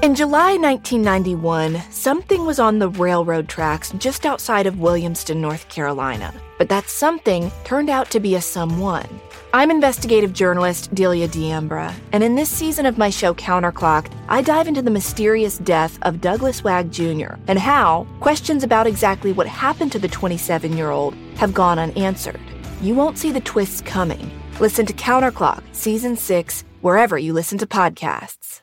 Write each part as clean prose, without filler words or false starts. In July 1991, something was on the railroad tracks just outside of Williamston, North Carolina. But that something turned out to be a someone. I'm investigative journalist Delia D'Ambra, and in this season of my show Counterclock, I dive into the mysterious death of Douglas Wagg Jr. and how questions about exactly what happened to the 27-year-old have gone unanswered. You won't see the twists coming. Listen to Counterclock, Season 6, wherever you listen to podcasts.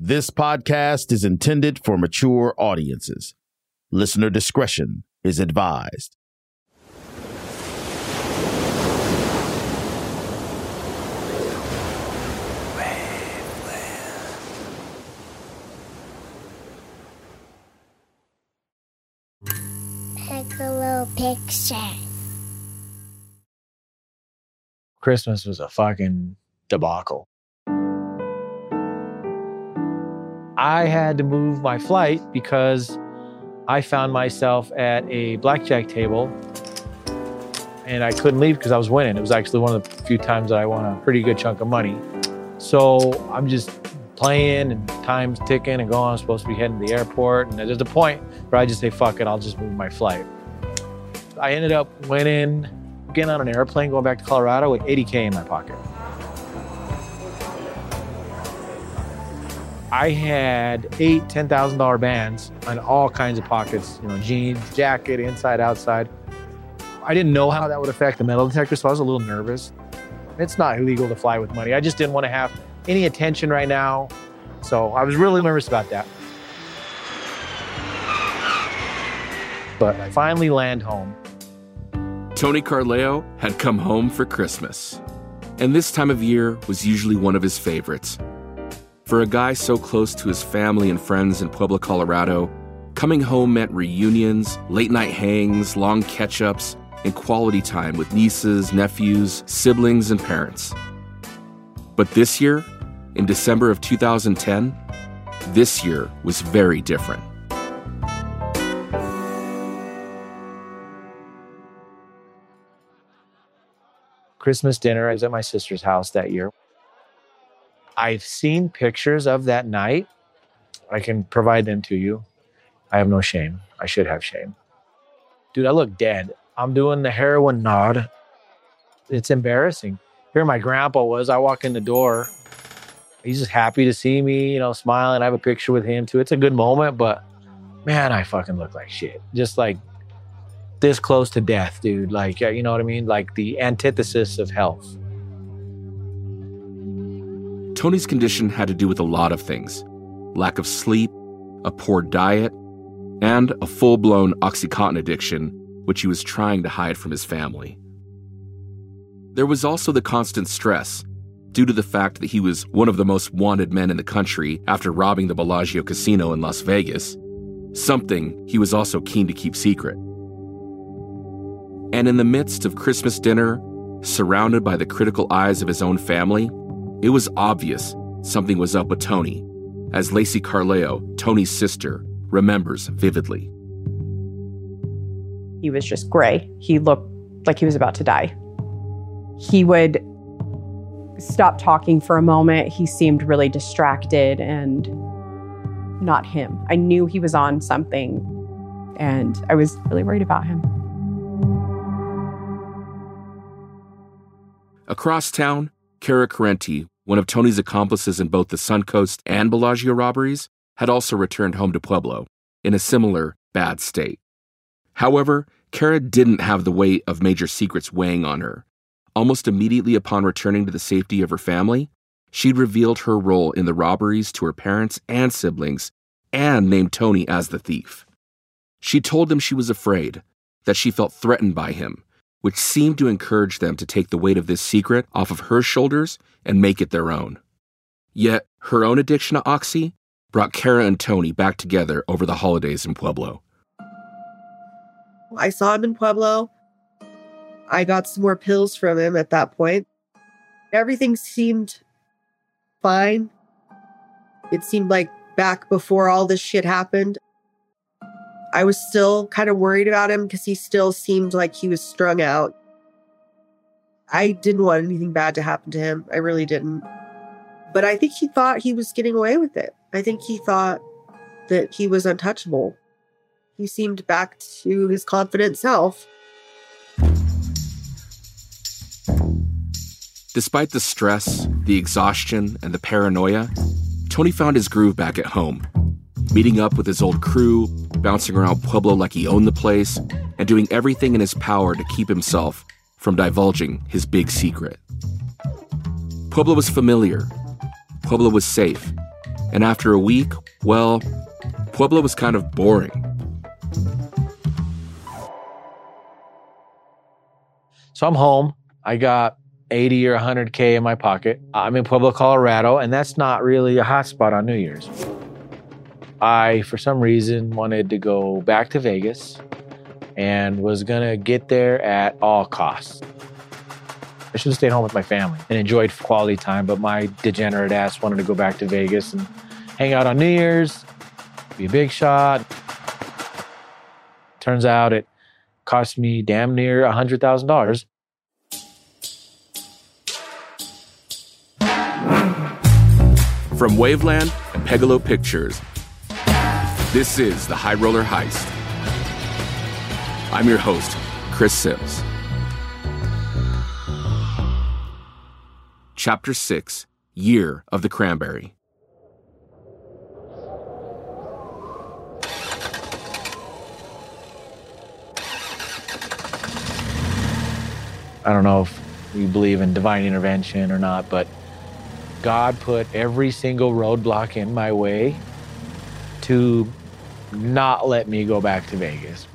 This podcast is intended for mature audiences. Listener discretion is advised. Pegalo Pictures. Christmas was a fucking debacle. I had to move my flight because I found myself at a blackjack table and I couldn't leave because I was winning. It was actually one of the few times that I won a pretty good chunk of money. So I'm just playing and time's ticking and going, I'm supposed to be heading to the airport. And there's a point where I just say, fuck it, I'll just move my flight. I ended up winning, getting on an airplane, going back to Colorado with $80K in my pocket. I had $8,000-$10,000 bands on all kinds of pockets, jeans, jacket, inside, outside. I didn't know how that would affect the metal detector, so I was a little nervous. It's not illegal to fly with money. I just didn't want to have any attention right now, so I was really nervous about that. But I finally land home. Tony Carleo had come home for Christmas, and this time of year was usually one of his favorites. For a guy so close to his family and friends in Pueblo, Colorado, coming home meant reunions, late-night hangs, long catch-ups, and quality time with nieces, nephews, siblings, and parents. But this year, in December of 2010, this year was very different. Christmas dinner, I was at my sister's house that year. I've seen pictures of that night. I can provide them to you. I have no shame. I should have shame. Dude, I look dead. I'm doing the heroin nod. It's embarrassing. Here my grandpa was. I walk in the door. He's just happy to see me, smiling. I have a picture with him too. It's a good moment, but man, I fucking look like shit. Just like this close to death, dude. Like, you know what I mean? Like the antithesis of health. Tony's condition had to do with a lot of things. Lack of sleep, a poor diet, and a full-blown Oxycontin addiction, which he was trying to hide from his family. There was also the constant stress, due to the fact that he was one of the most wanted men in the country after robbing the Bellagio casino in Las Vegas, something he was also keen to keep secret. And in the midst of Christmas dinner, surrounded by the critical eyes of his own family, it was obvious something was up with Tony, as Lacey Carleo, Tony's sister, remembers vividly. He was just gray. He looked like he was about to die. He would stop talking for a moment. He seemed really distracted and not him. I knew he was on something, and I was really worried about him. Across town, Kara Correnti, one of Tony's accomplices in both the Suncoast and Bellagio robberies, had also returned home to Pueblo, in a similar bad state. However, Kara didn't have the weight of major secrets weighing on her. Almost immediately upon returning to the safety of her family, she'd revealed her role in the robberies to her parents and siblings, and named Tony as the thief. She told them she was afraid, that she felt threatened by him, which seemed to encourage them to take the weight of this secret off of her shoulders and make it their own. Yet, her own addiction to Oxy brought Kara and Tony back together over the holidays in Pueblo. I saw him in Pueblo. I got some more pills from him at that point. Everything seemed fine. It seemed like back before all this shit happened. I was still kind of worried about him because he still seemed like he was strung out. I didn't want anything bad to happen to him. I really didn't. But I think he thought he was getting away with it. I think he thought that he was untouchable. He seemed back to his confident self. Despite the stress, the exhaustion, and the paranoia, Tony found his groove back at home, meeting up with his old crew, bouncing around Pueblo like he owned the place, and doing everything in his power to keep himself from divulging his big secret. Pueblo was familiar. Pueblo was safe. And after a week, well, Pueblo was kind of boring. So I'm home. I got 80 or 100K in my pocket. I'm in Pueblo, Colorado, and that's not really a hot spot on New Year's. I, for some reason, wanted to go back to Vegas and was gonna get there at all costs. I should have stayed home with my family and enjoyed quality time, but my degenerate ass wanted to go back to Vegas and hang out on New Year's, be a big shot. Turns out it cost me damn near $100,000. From Waveland and Pegalo Pictures, this is The High Roller Heist. I'm your host, Chris Sims. Chapter 6, Year of the Cranberry. I don't know if you believe in divine intervention or not, but God put every single roadblock in my way to not let me go back to Vegas.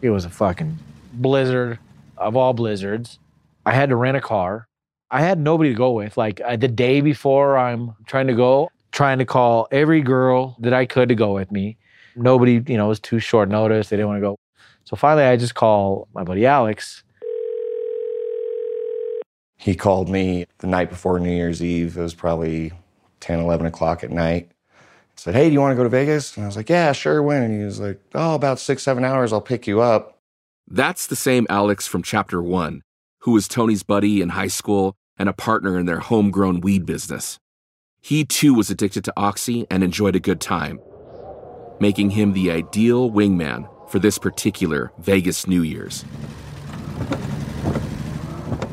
It was a fucking blizzard of all blizzards. I had to rent a car. I had nobody to go with. Like the day before I'm trying to go, trying to call every girl that I could to go with me. Nobody, you know, it was too short notice. They didn't want to go. So finally I just call my buddy Alex. He called me the night before New Year's Eve. It was probably 10, 11 o'clock at night. I said, hey, do you want to go to Vegas? And I was like, yeah, sure, when? And he was like, oh, about 6-7 hours, I'll pick you up. That's the same Alex from Chapter 1, who was Tony's buddy in high school and a partner in their homegrown weed business. He, too, was addicted to Oxy and enjoyed a good time, making him the ideal wingman for this particular Vegas New Year's.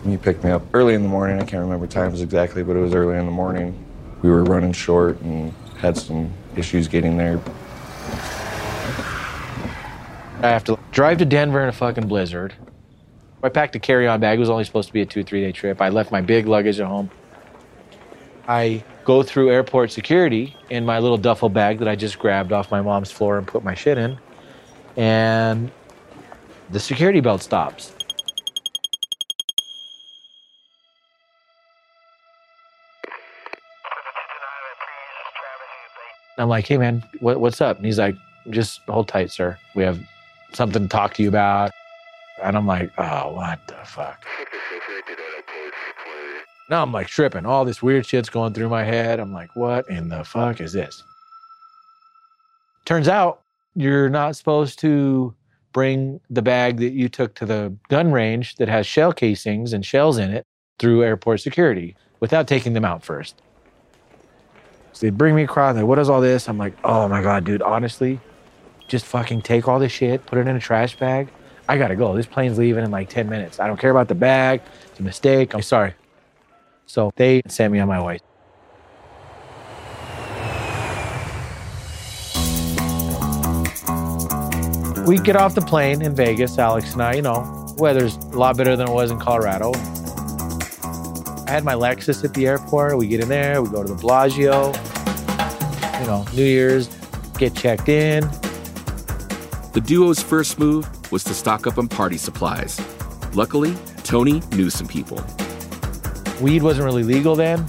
He picked me up early in the morning. I can't remember times exactly, but it was early in the morning. We were running short and had some issues getting there. I have to drive to Denver in a fucking blizzard. I packed a carry-on bag. It was only supposed to be a 2-3 day trip. I left my big luggage at home. I go through airport security in my little duffel bag that I just grabbed off my mom's floor and put my shit in. And the security belt stops. I'm like, hey, man, what's up? And he's like, just hold tight, sir. We have something to talk to you about. And I'm like, oh, what the fuck? Now I'm like tripping. All this weird shit's going through my head. I'm like, what in the fuck is this? Turns out you're not supposed to bring the bag that you took to the gun range that has shell casings and shells in it through airport security without taking them out first. So they bring me across, like, what is all this? I'm like, oh my God, dude, honestly, just fucking take all this shit, put it in a trash bag. I gotta go, this plane's leaving in like 10 minutes. I don't care about the bag, it's a mistake, I'm sorry. So they sent me on my way. We get off the plane in Vegas, Alex and I, you know, weather's a lot better than it was in Colorado. I had my Lexus at the airport. We get in there, we go to the Bellagio, you know, New Year's, get checked in. The duo's first move was to stock up on party supplies. Luckily, Tony knew some people. Weed wasn't really legal then,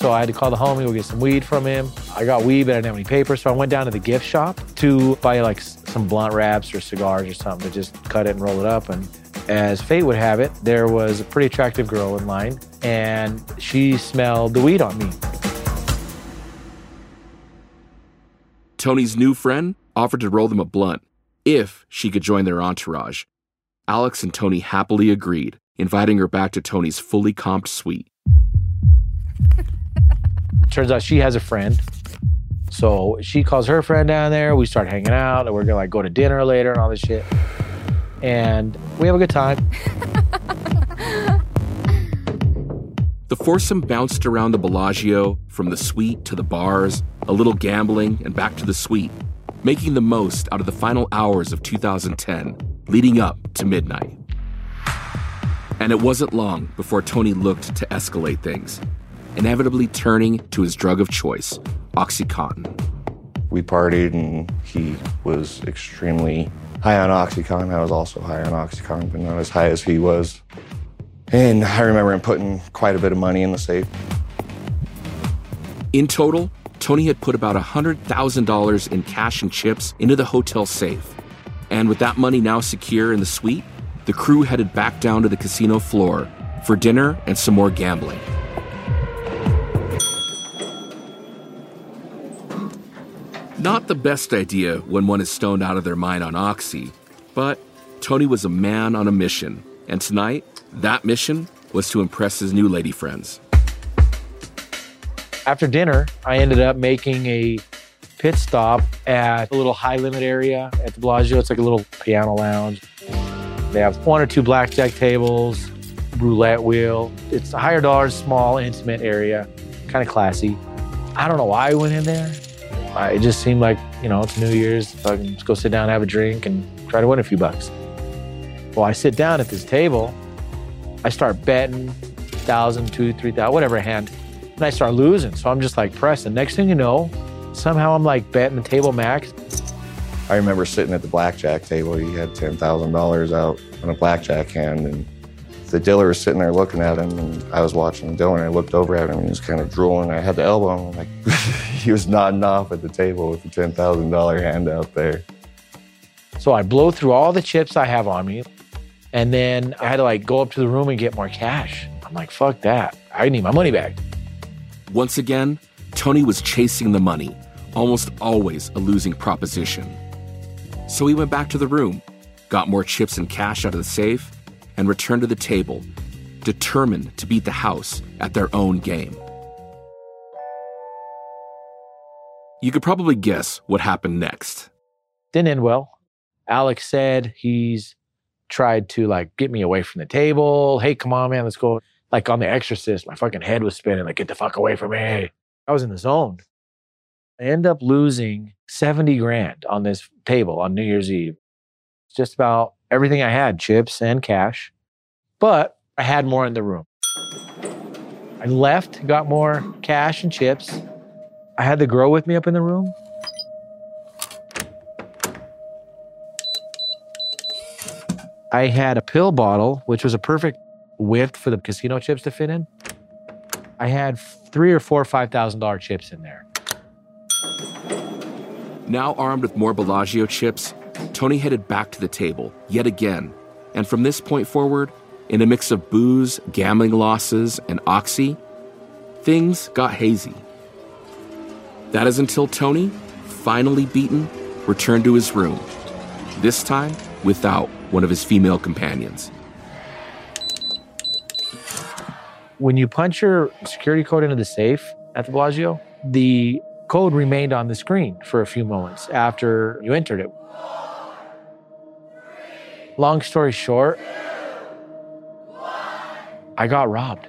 So I had to call the homie, go get some weed from him. I got weed, but I didn't have any paper. So I went down to the gift shop to buy like some blunt wraps or cigars or something to just cut it and roll it up. And as fate would have it, there was a pretty attractive girl in line and she smelled the weed on me. Tony's new friend offered to roll them a blunt if she could join their entourage. Alex and Tony happily agreed, inviting her back to Tony's fully comped suite. Turns out she has a friend. So she calls her friend down there. We start hanging out and we're gonna like go to dinner later and all this shit. And we have a good time. The foursome bounced around the Bellagio, from the suite to the bars, a little gambling and back to the suite, making the most out of the final hours of 2010, leading up to midnight. And it wasn't long before Tony looked to escalate things, inevitably turning to his drug of choice, Oxycontin. We partied and he was extremely high on Oxycontin. I was also high on Oxycontin, but not as high as he was. And I remember him putting quite a bit of money in the safe. In total, Tony had put about $100,000 in cash and chips into the hotel safe. And with that money now secure in the suite, the crew headed back down to the casino floor for dinner and some more gambling. Not the best idea when one is stoned out of their mind on Oxy, but Tony was a man on a mission, and tonight, that mission was to impress his new lady friends. After dinner, I ended up making a pit stop at a little high-limit area at the Bellagio. It's like a little piano lounge. They have one or two blackjack tables, roulette wheel. It's higher dollars, small, intimate area, kind of classy. I don't know why I went in there. It just seemed like, you know, it's New Year's. I can just go sit down, have a drink, and try to win a few bucks. Well, I sit down at this table. I start betting, 1,000, 2,000, 3,000, whatever hand. And I start losing, so I'm just like pressing. Next thing you know, somehow I'm like betting the table max. I remember sitting at the blackjack table. He had $10,000 out on a blackjack hand, and the dealer was sitting there looking at him, and I was watching the dealer, and I looked over at him, and he was kind of drooling. I had to elbow him, like he was nodding off at the table with the $10,000 hand out there. So I blow through all the chips I have on me, and then I had to like go up to the room and get more cash. I'm like, fuck that. I need my money back. Once again, Tony was chasing the money, almost always a losing proposition. So he went back to the room, got more chips and cash out of the safe, and returned to the table, determined to beat the house at their own game. You could probably guess what happened next. Didn't end well. Alex said he's tried to like get me away from the table. Hey, come on, man, let's go. Like on The Exorcist, my fucking head was spinning, like, get the fuck away from me. I was in the zone. I end up losing 70 grand on this table on New Year's Eve. It's just about everything I had, chips and cash, but I had more in the room. I left, got more cash and chips. I had the girl with me up in the room. I had a pill bottle, which was a perfect width for the casino chips to fit in. I had $3,000 or $4,000 or $5,000 chips in there. Now armed with more Bellagio chips, Tony headed back to the table yet again. And from this point forward, in a mix of booze, gambling losses, and Oxy, things got hazy. That is until Tony, finally beaten, returned to his room, this time without one of his female companions. When you punch your security code into the safe at the Bellagio, the code remained on the screen for a few moments after you entered it. Long story short, I got robbed.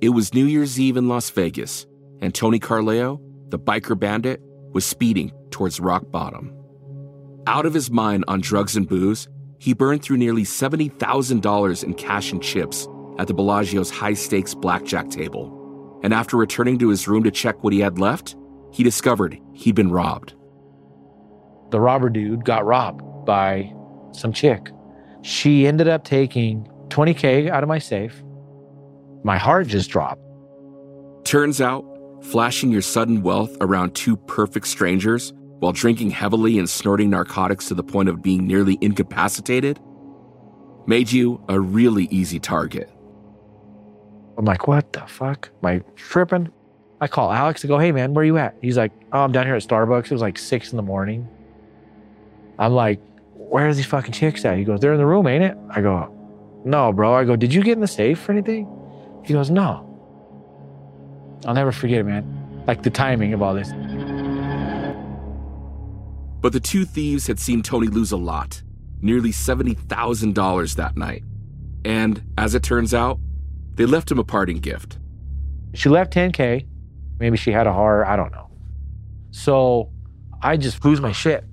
It was New Year's Eve in Las Vegas, and Tony Carleo, the biker bandit, was speeding towards rock bottom. Out of his mind on drugs and booze, he burned through nearly $70,000 in cash and chips at the Bellagio's high-stakes blackjack table. And after returning to his room to check what he had left, he discovered he'd been robbed. The robber dude got robbed by some chick. She ended up taking $20,000 out of my safe. My heart just dropped. Turns out, flashing your sudden wealth around two perfect strangers while drinking heavily and snorting narcotics to the point of being nearly incapacitated made you a really easy target. I'm like, what the fuck? Am I tripping? I call Alex to go, hey man, where you at? He's like, oh, I'm down here at Starbucks. It was like 6 a.m. I'm like, where are these fucking chicks at? He goes, they're in the room, ain't it? I go, no, bro. I go, did you get in the safe or anything? He goes, no. I'll never forget it, man. Like the timing of all this. But the two thieves had seen Tony lose a lot, nearly $70,000 that night. And as it turns out, they left him a parting gift. She left $10,000. Maybe she had a heart, I don't know. So I just lose my shit.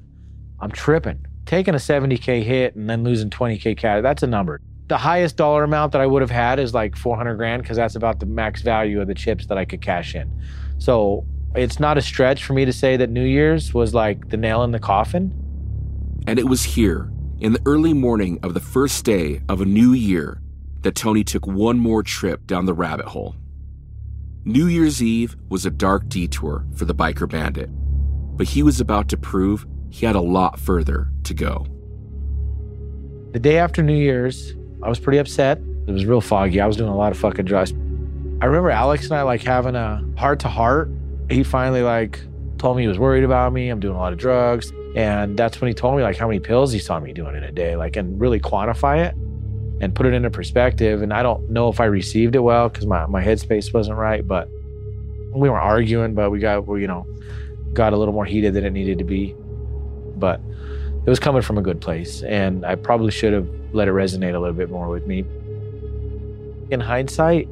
I'm tripping. Taking a $70,000 hit and then losing $20,000 cash, that's a number. The highest dollar amount that I would have had is like $400,000 because that's about the max value of the chips that I could cash in. So it's not a stretch for me to say that New Year's was like the nail in the coffin. And it was here, in the early morning of the first day of a new year, that Tony took one more trip down the rabbit hole. New Year's Eve was a dark detour for the biker bandit, but he was about to prove he had a lot further to go. The day after New Year's, I was pretty upset. It was real foggy. I was doing a lot of fucking drugs. I remember Alex and I like having a heart-to-heart. He finally like told me he was worried about me. I'm doing a lot of drugs. And that's when he told me like how many pills he saw me doing in a day, like, and really quantify it and put it into perspective. And I don't know if I received it well because my headspace wasn't right, but we weren't arguing, but we got a little more heated than it needed to be. But it was coming from a good place, and I probably should have let it resonate a little bit more with me. In hindsight,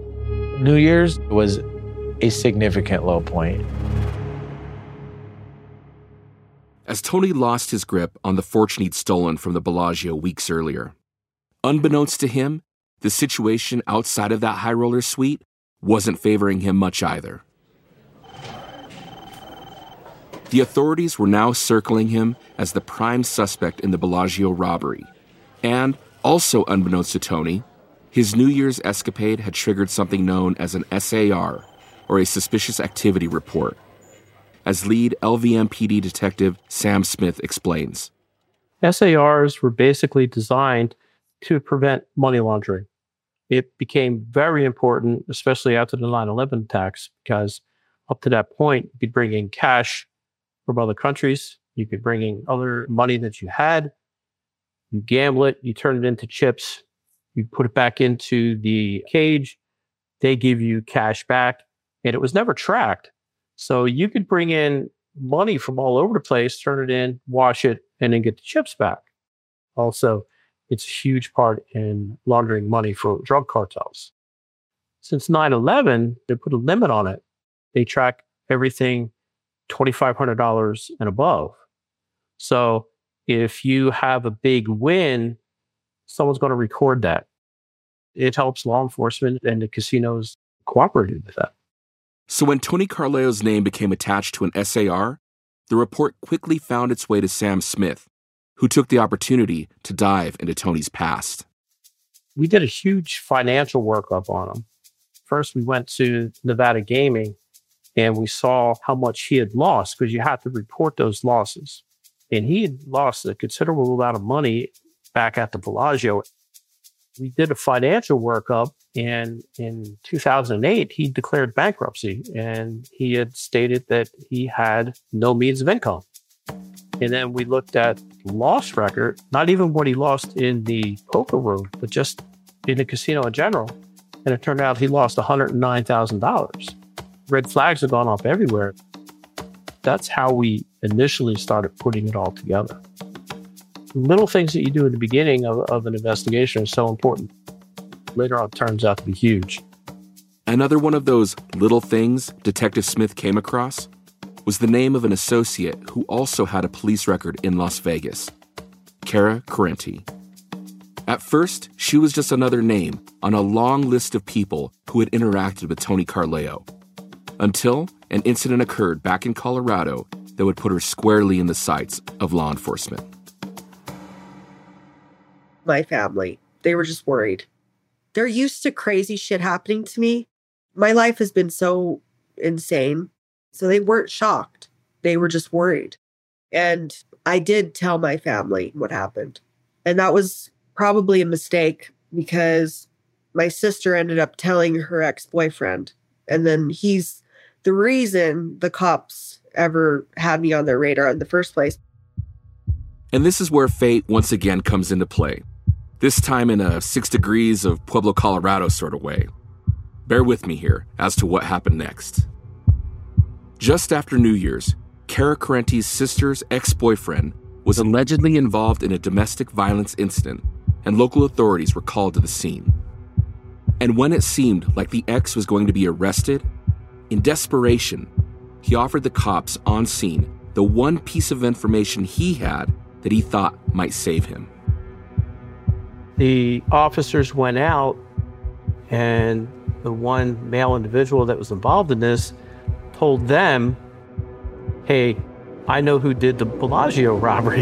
New Year's was a significant low point. As Tony lost his grip on the fortune he'd stolen from the Bellagio weeks earlier, unbeknownst to him, the situation outside of that high roller suite wasn't favoring him much either. The authorities were now circling him as the prime suspect in the Bellagio robbery. And, also unbeknownst to Tony, his New Year's escapade had triggered something known as an SAR, or a Suspicious Activity Report. As lead LVMPD detective Sam Smith explains. SARs were basically designed to prevent money laundering. It became very important, especially after the 9/11 attacks, because up to that point, you'd be bringing cash from other countries. You could bring in other money that you had. You gamble it. You turn it into chips. You put it back into the cage. They give you cash back. And it was never tracked. So you could bring in money from all over the place, turn it in, wash it, and then get the chips back. Also, it's a huge part in laundering money for drug cartels. Since 9/11, they put a limit on it. They track everything $2,500 and above. So if you have a big win, someone's going to record that. It helps law enforcement and the casinos cooperate with that. So when Tony Carleo's name became attached to an SAR, the report quickly found its way to Sam Smith, who took the opportunity to dive into Tony's past. We did a huge financial workup on him. First, we went to Nevada Gaming, and we saw how much he had lost, because you have to report those losses. And he had lost a considerable amount of money back at the Bellagio. We did a financial workup, and in 2008, he declared bankruptcy. And he had stated that he had no means of income. And then we looked at loss record, not even what he lost in the poker room, but just in the casino in general. And it turned out he lost $109,000. Red flags have gone up everywhere. That's how we initially started putting it all together. Little things that you do at the beginning of an investigation are so important. Later on, it turns out to be huge. Another one of those little things Detective Smith came across was the name of an associate who also had a police record in Las Vegas, Kara Correnti. At first, she was just another name on a long list of people who had interacted with Tony Carleo, until an incident occurred back in Colorado that would put her squarely in the sights of law enforcement. My family, they were just worried. They're used to crazy shit happening to me. My life has been so insane. So they weren't shocked. They were just worried. And I did tell my family what happened. And that was probably a mistake because my sister ended up telling her ex-boyfriend. And then he's the reason the cops ever had me on their radar in the first place. And this is where fate once again comes into play. This time in a 6 degrees of Pueblo, Colorado sort of way. Bear with me here as to what happened next. Just after New Year's, Kara Correnti's sister's ex-boyfriend was allegedly involved in a domestic violence incident, and local authorities were called to the scene. And when it seemed like the ex was going to be arrested, in desperation, he offered the cops on scene the one piece of information he had that he thought might save him. The officers went out, and the one male individual that was involved in this told them, hey, I know who did the Bellagio robbery.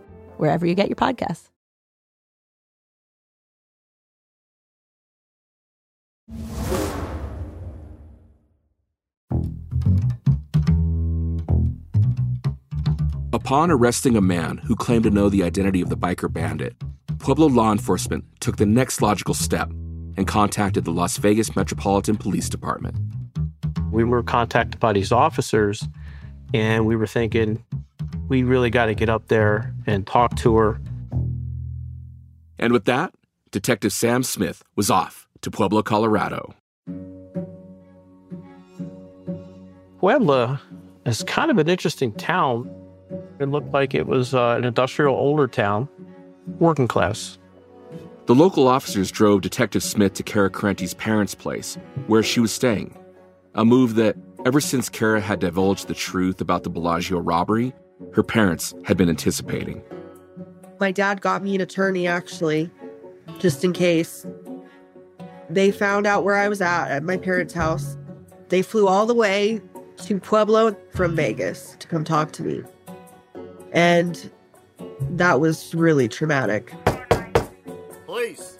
Wherever you get your podcasts. Upon arresting a man who claimed to know the identity of the biker bandit, Pueblo law enforcement took the next logical step and contacted the Las Vegas Metropolitan Police Department. We were contacted by these officers, and we were thinking, we really got to get up there and talk to her. And with that, Detective Sam Smith was off to Pueblo, Colorado. Pueblo is kind of an interesting town. It looked like it was an industrial older town, working class. The local officers drove Detective Smith to Kara Correnti's parents' place, where she was staying. A move that, ever since Kara had divulged the truth about the Bellagio robbery, her parents had been anticipating. My dad got me an attorney, actually, just in case. They found out where I was at my parents' house. They flew all the way to Pueblo from Vegas to come talk to me. And that was really traumatic. Police.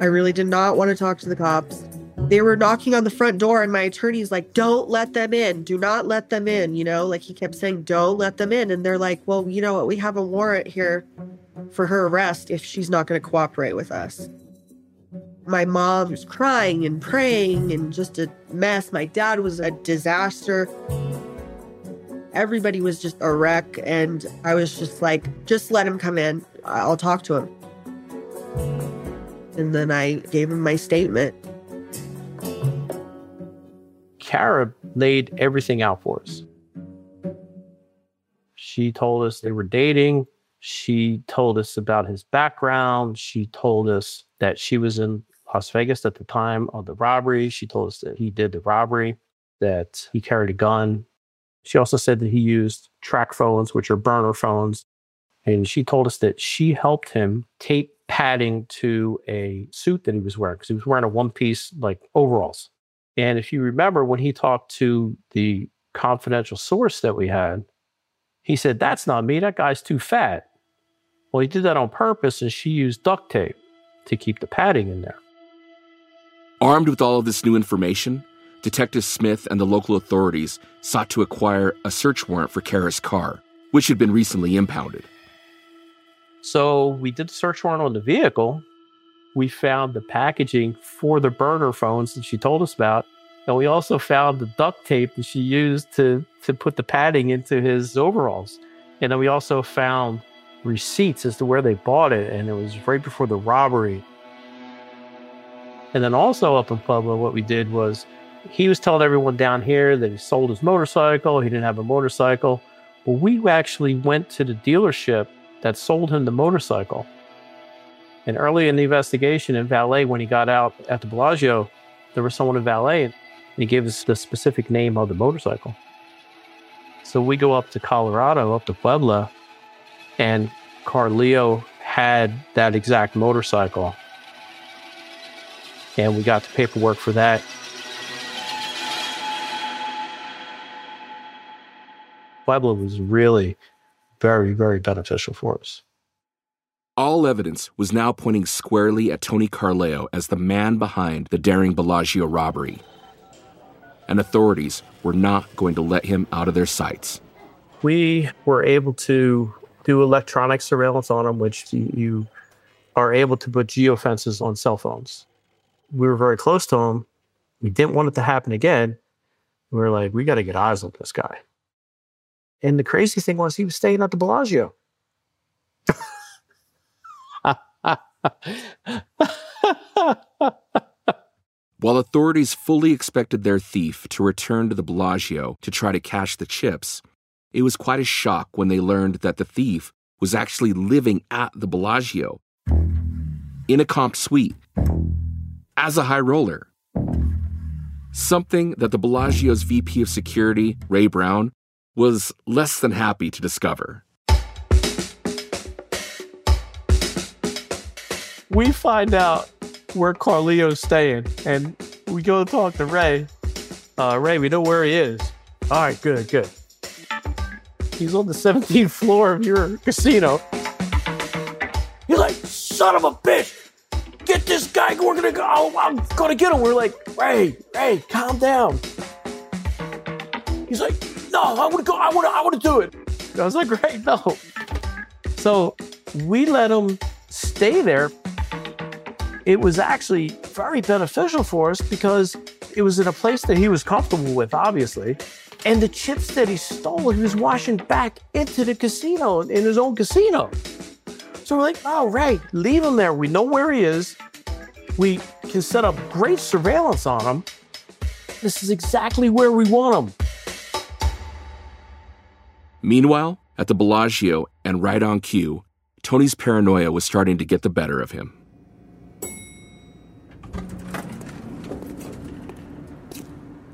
I really did not want to talk to the cops. They were knocking on the front door, and my attorney's like, don't let them in. Do not let them in. You know, like he kept saying, don't let them in. And they're like, well, you know what? We have a warrant here for her arrest if she's not going to cooperate with us. My mom was crying and praying and just a mess. My dad was a disaster. Everybody was just a wreck, and I was just like, just let him come in. I'll talk to him. And then I gave him my statement. Kara laid everything out for us. She told us they were dating. She told us about his background. She told us that she was in Las Vegas at the time of the robbery. She told us that he did the robbery, that he carried a gun. She also said that he used track phones, which are burner phones. And she told us that she helped him tape padding to a suit that he was wearing, because he was wearing a one-piece, like, overalls. And if you remember, when he talked to the confidential source that we had, he said, "That's not me. That guy's too fat." Well, he did that on purpose, and she used duct tape to keep the padding in there. Armed with all of this new information, Detective Smith and the local authorities sought to acquire a search warrant for Kara's car, which had been recently impounded. So we did the search warrant on the vehicle. We found the packaging for the burner phones that she told us about. And we also found the duct tape that she used to put the padding into his overalls. And then we also found receipts as to where they bought it. And it was right before the robbery. And then also up in Pueblo, what we did was, he was telling everyone down here that he sold his motorcycle. He didn't have a motorcycle. Well, we actually went to the dealership that sold him the motorcycle. And early in the investigation in Valet, when he got out at the Bellagio, there was someone in Valet, and he gave us the specific name of the motorcycle. So we go up to Colorado, up to Pueblo, and Carleo had that exact motorcycle. And we got the paperwork for that. Pueblo was really very, very beneficial for us. All evidence was now pointing squarely at Tony Carleo as the man behind the daring Bellagio robbery. And authorities were not going to let him out of their sights. We were able to do electronic surveillance on him, which you are able to put geofences on cell phones. We were very close to him. We didn't want it to happen again. We were like, we got to get eyes on this guy. And the crazy thing was, he was staying at the Bellagio. While authorities fully expected their thief to return to the Bellagio to try to cash the chips, it was quite a shock when they learned that the thief was actually living at the Bellagio in a comp suite as a high roller. Something that the Bellagio's VP of security, Ray Brown, was less than happy to discover. We find out where Carleo's staying, and we go talk to Ray. Ray, we know where he is. All right, good, good. He's on the 17th floor of your casino. You're like, son of a bitch! Get this guy, we're gonna go, I'm gonna get him. We're like, Ray, calm down. He's like, no, I want to do it. I was like, great, no. So we let him stay there. It was actually very beneficial for us because it was in a place that he was comfortable with, obviously. And the chips that he stole, he was washing back into the casino, in his own casino. So we're like, oh, right, leave him there. We know where he is. We can set up great surveillance on him. This is exactly where we want him. Meanwhile, at the Bellagio and right on cue, Tony's paranoia was starting to get the better of him.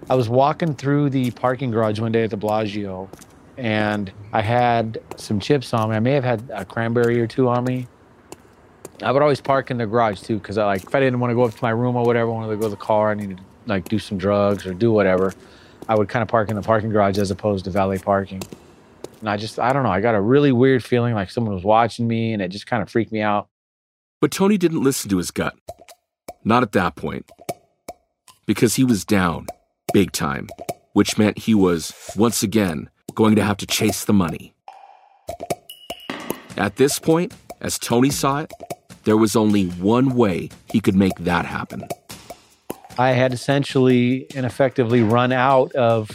I was walking through the parking garage one day at the Bellagio, and I had some chips on me. I may have had a cranberry or two on me. I would always park in the garage, too, because if I didn't want to go up to my room or whatever, I wanted to go to the car, I needed to do some drugs or do whatever, I would kind of park in the parking garage as opposed to valet parking. And I don't know, I got a really weird feeling like someone was watching me, and it just kind of freaked me out. But Tony didn't listen to his gut. Not at that point. Because he was down, big time. Which meant he was, once again, going to have to chase the money. At this point, as Tony saw it, there was only one way he could make that happen. I had essentially and effectively run out of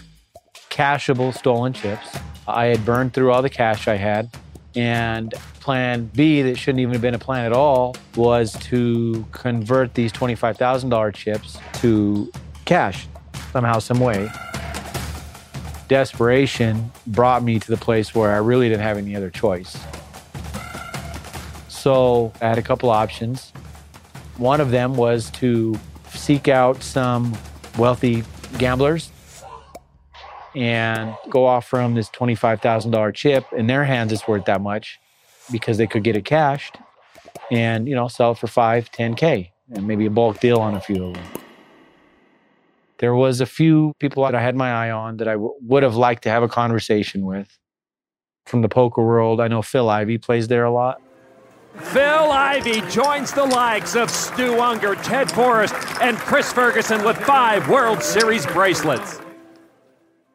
cashable stolen chips. I had burned through all the cash I had, and plan B, that shouldn't even have been a plan at all, was to convert these $25,000 chips to cash somehow, some way. Desperation brought me to the place where I really didn't have any other choice. So I had a couple options. One of them was to seek out some wealthy gamblers and go offer them this $25,000 chip. In their hands, it's worth that much. because they could get it cashed and, you know, sell it for $5, $10K and maybe a bulk deal on a few of them. There was a few people that I had my eye on that I would have liked to have a conversation with. From the poker world, I know Phil Ivey plays there a lot. Phil Ivey joins the likes of Stu Unger, Ted Forrest, and Chris Ferguson with 5 World Series bracelets.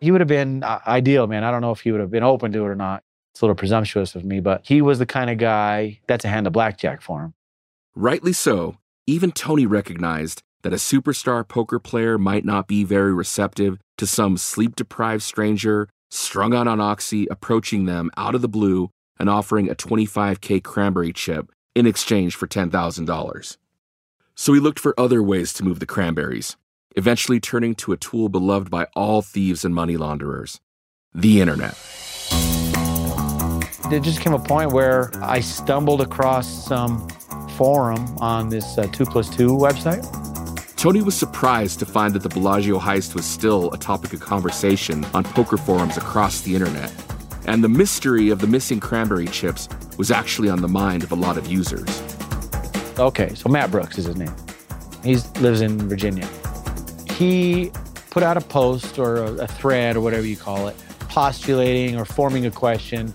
He would have been ideal, man. I don't know if he would have been open to it or not. It's a little presumptuous of me, but he was the kind of guy that's a hand of blackjack for him. Rightly so. Even Tony recognized that a superstar poker player might not be very receptive to some sleep-deprived stranger strung out on Oxy approaching them out of the blue and offering a $25K Cranberry chip in exchange for $10,000. So he looked for other ways to move the Cranberries, eventually turning to a tool beloved by all thieves and money launderers, the internet. There just came a point where I stumbled across some forum on this 2+2 website. Tony was surprised to find that the Bellagio heist was still a topic of conversation on poker forums across the internet. And the mystery of the missing Cranberry chips was actually on the mind of a lot of users. Okay, so Matt Brooks is his name. He lives in Virginia. He put out a post or a thread or whatever you call it, postulating or forming a question.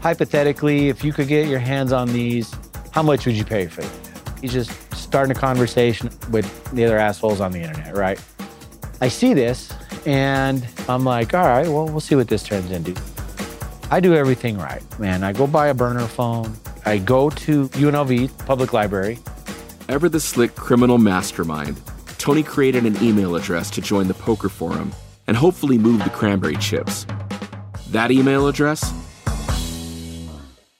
Hypothetically, if you could get your hands on these, how much would you pay for them? He's just starting a conversation with the other assholes on the internet, right? I see this and I'm like, all right, well, we'll see what this turns into. I do everything right, man. I go buy a burner phone. I go to UNLV, public library. Ever the slick criminal mastermind, Tony created an email address to join the poker forum and hopefully move the Cranberry chips. That email address?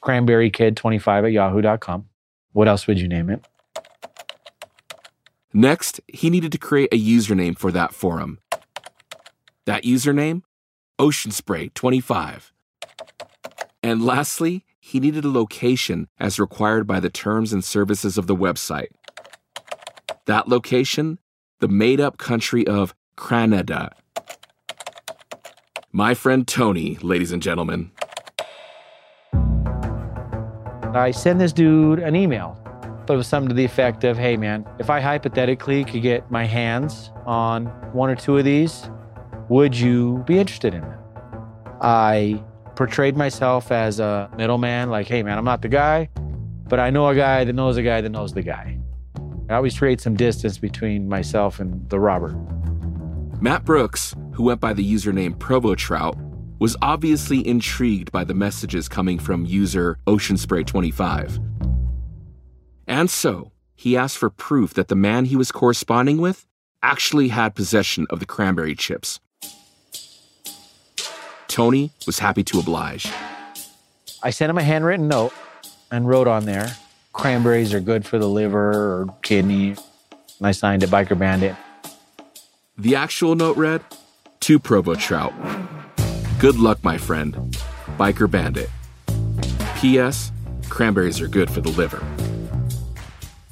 cranberrykid25@yahoo.com. What else would you name it? Next, he needed to create a username for that forum. That username? Oceanspray25. And lastly, he needed a location as required by the terms and services of the website. That location? The made-up country of Cranada. My friend Tony, ladies and gentlemen. I send this dude an email, but it was something to the effect of, hey man, if I hypothetically could get my hands on 1 or 2 of these, would you be interested in them? I portrayed myself as a middleman, like, hey man, I'm not the guy, but I know a guy that knows a guy that knows the guy. I always create some distance between myself and the robber. Matt Brooks, who went by the username ProvoTrout, was obviously intrigued by the messages coming from user Oceanspray25. And so, he asked for proof that the man he was corresponding with actually had possession of the Cranberry chips. Tony was happy to oblige. I sent him a handwritten note and wrote on there, cranberries are good for the liver or kidney. And I signed it, Biker Bandit. The actual note read, to ProvoTrout. Good luck, my friend. Biker Bandit. P.S. Cranberries are good for the liver.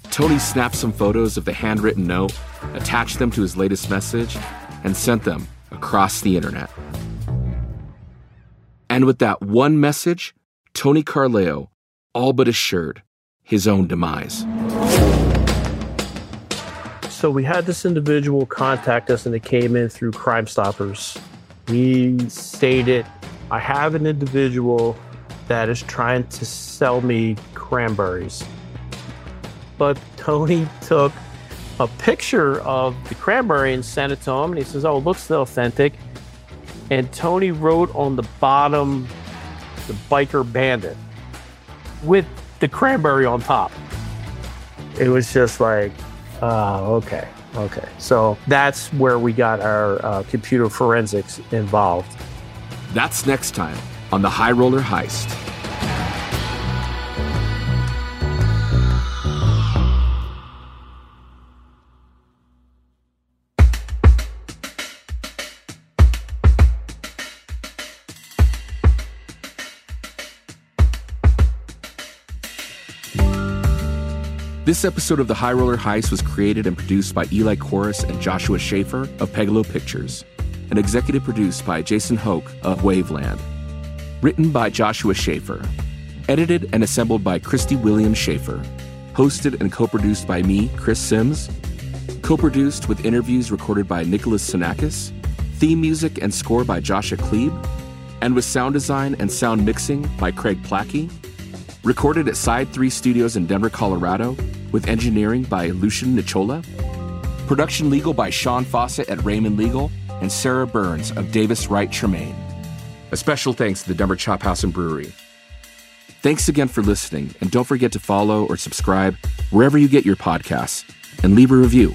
Tony snapped some photos of the handwritten note, attached them to his latest message, and sent them across the internet. And with that one message, Tony Carleo all but assured his own demise. So we had this individual contact us, and it came in through Crime Stoppers. He stated, I have an individual that is trying to sell me cranberries. But Tony took a picture of the cranberry and sent it to him. And he says, oh, it looks authentic. And Tony wrote on the bottom, the Biker Bandit, with the cranberry on top. It was just like, okay. Okay, so that's where we got our computer forensics involved. That's next time on the High Roller Heist. This episode of The High Roller Heist was created and produced by Eli Corris and Joshua Schaefer of Pegalo Pictures, and executive produced by Jason Hoke of Waveland. Written by Joshua Schaefer. Edited and assembled by Christy Williams Schaefer. Hosted and co-produced by me, Chris Sims. Co-produced with interviews recorded by Nicholas Sonakis. Theme music and score by Joshua Klebe. And with sound design and sound mixing by Craig Plackey. Recorded at Side 3 Studios in Denver, Colorado, with engineering by Lucian Nichola. Production legal by Sean Fawcett at Raymond Legal and Sarah Burns of Davis Wright Tremaine. A special thanks to the Denver Chop House and Brewery. Thanks again for listening, and don't forget to follow or subscribe wherever you get your podcasts, and leave a review.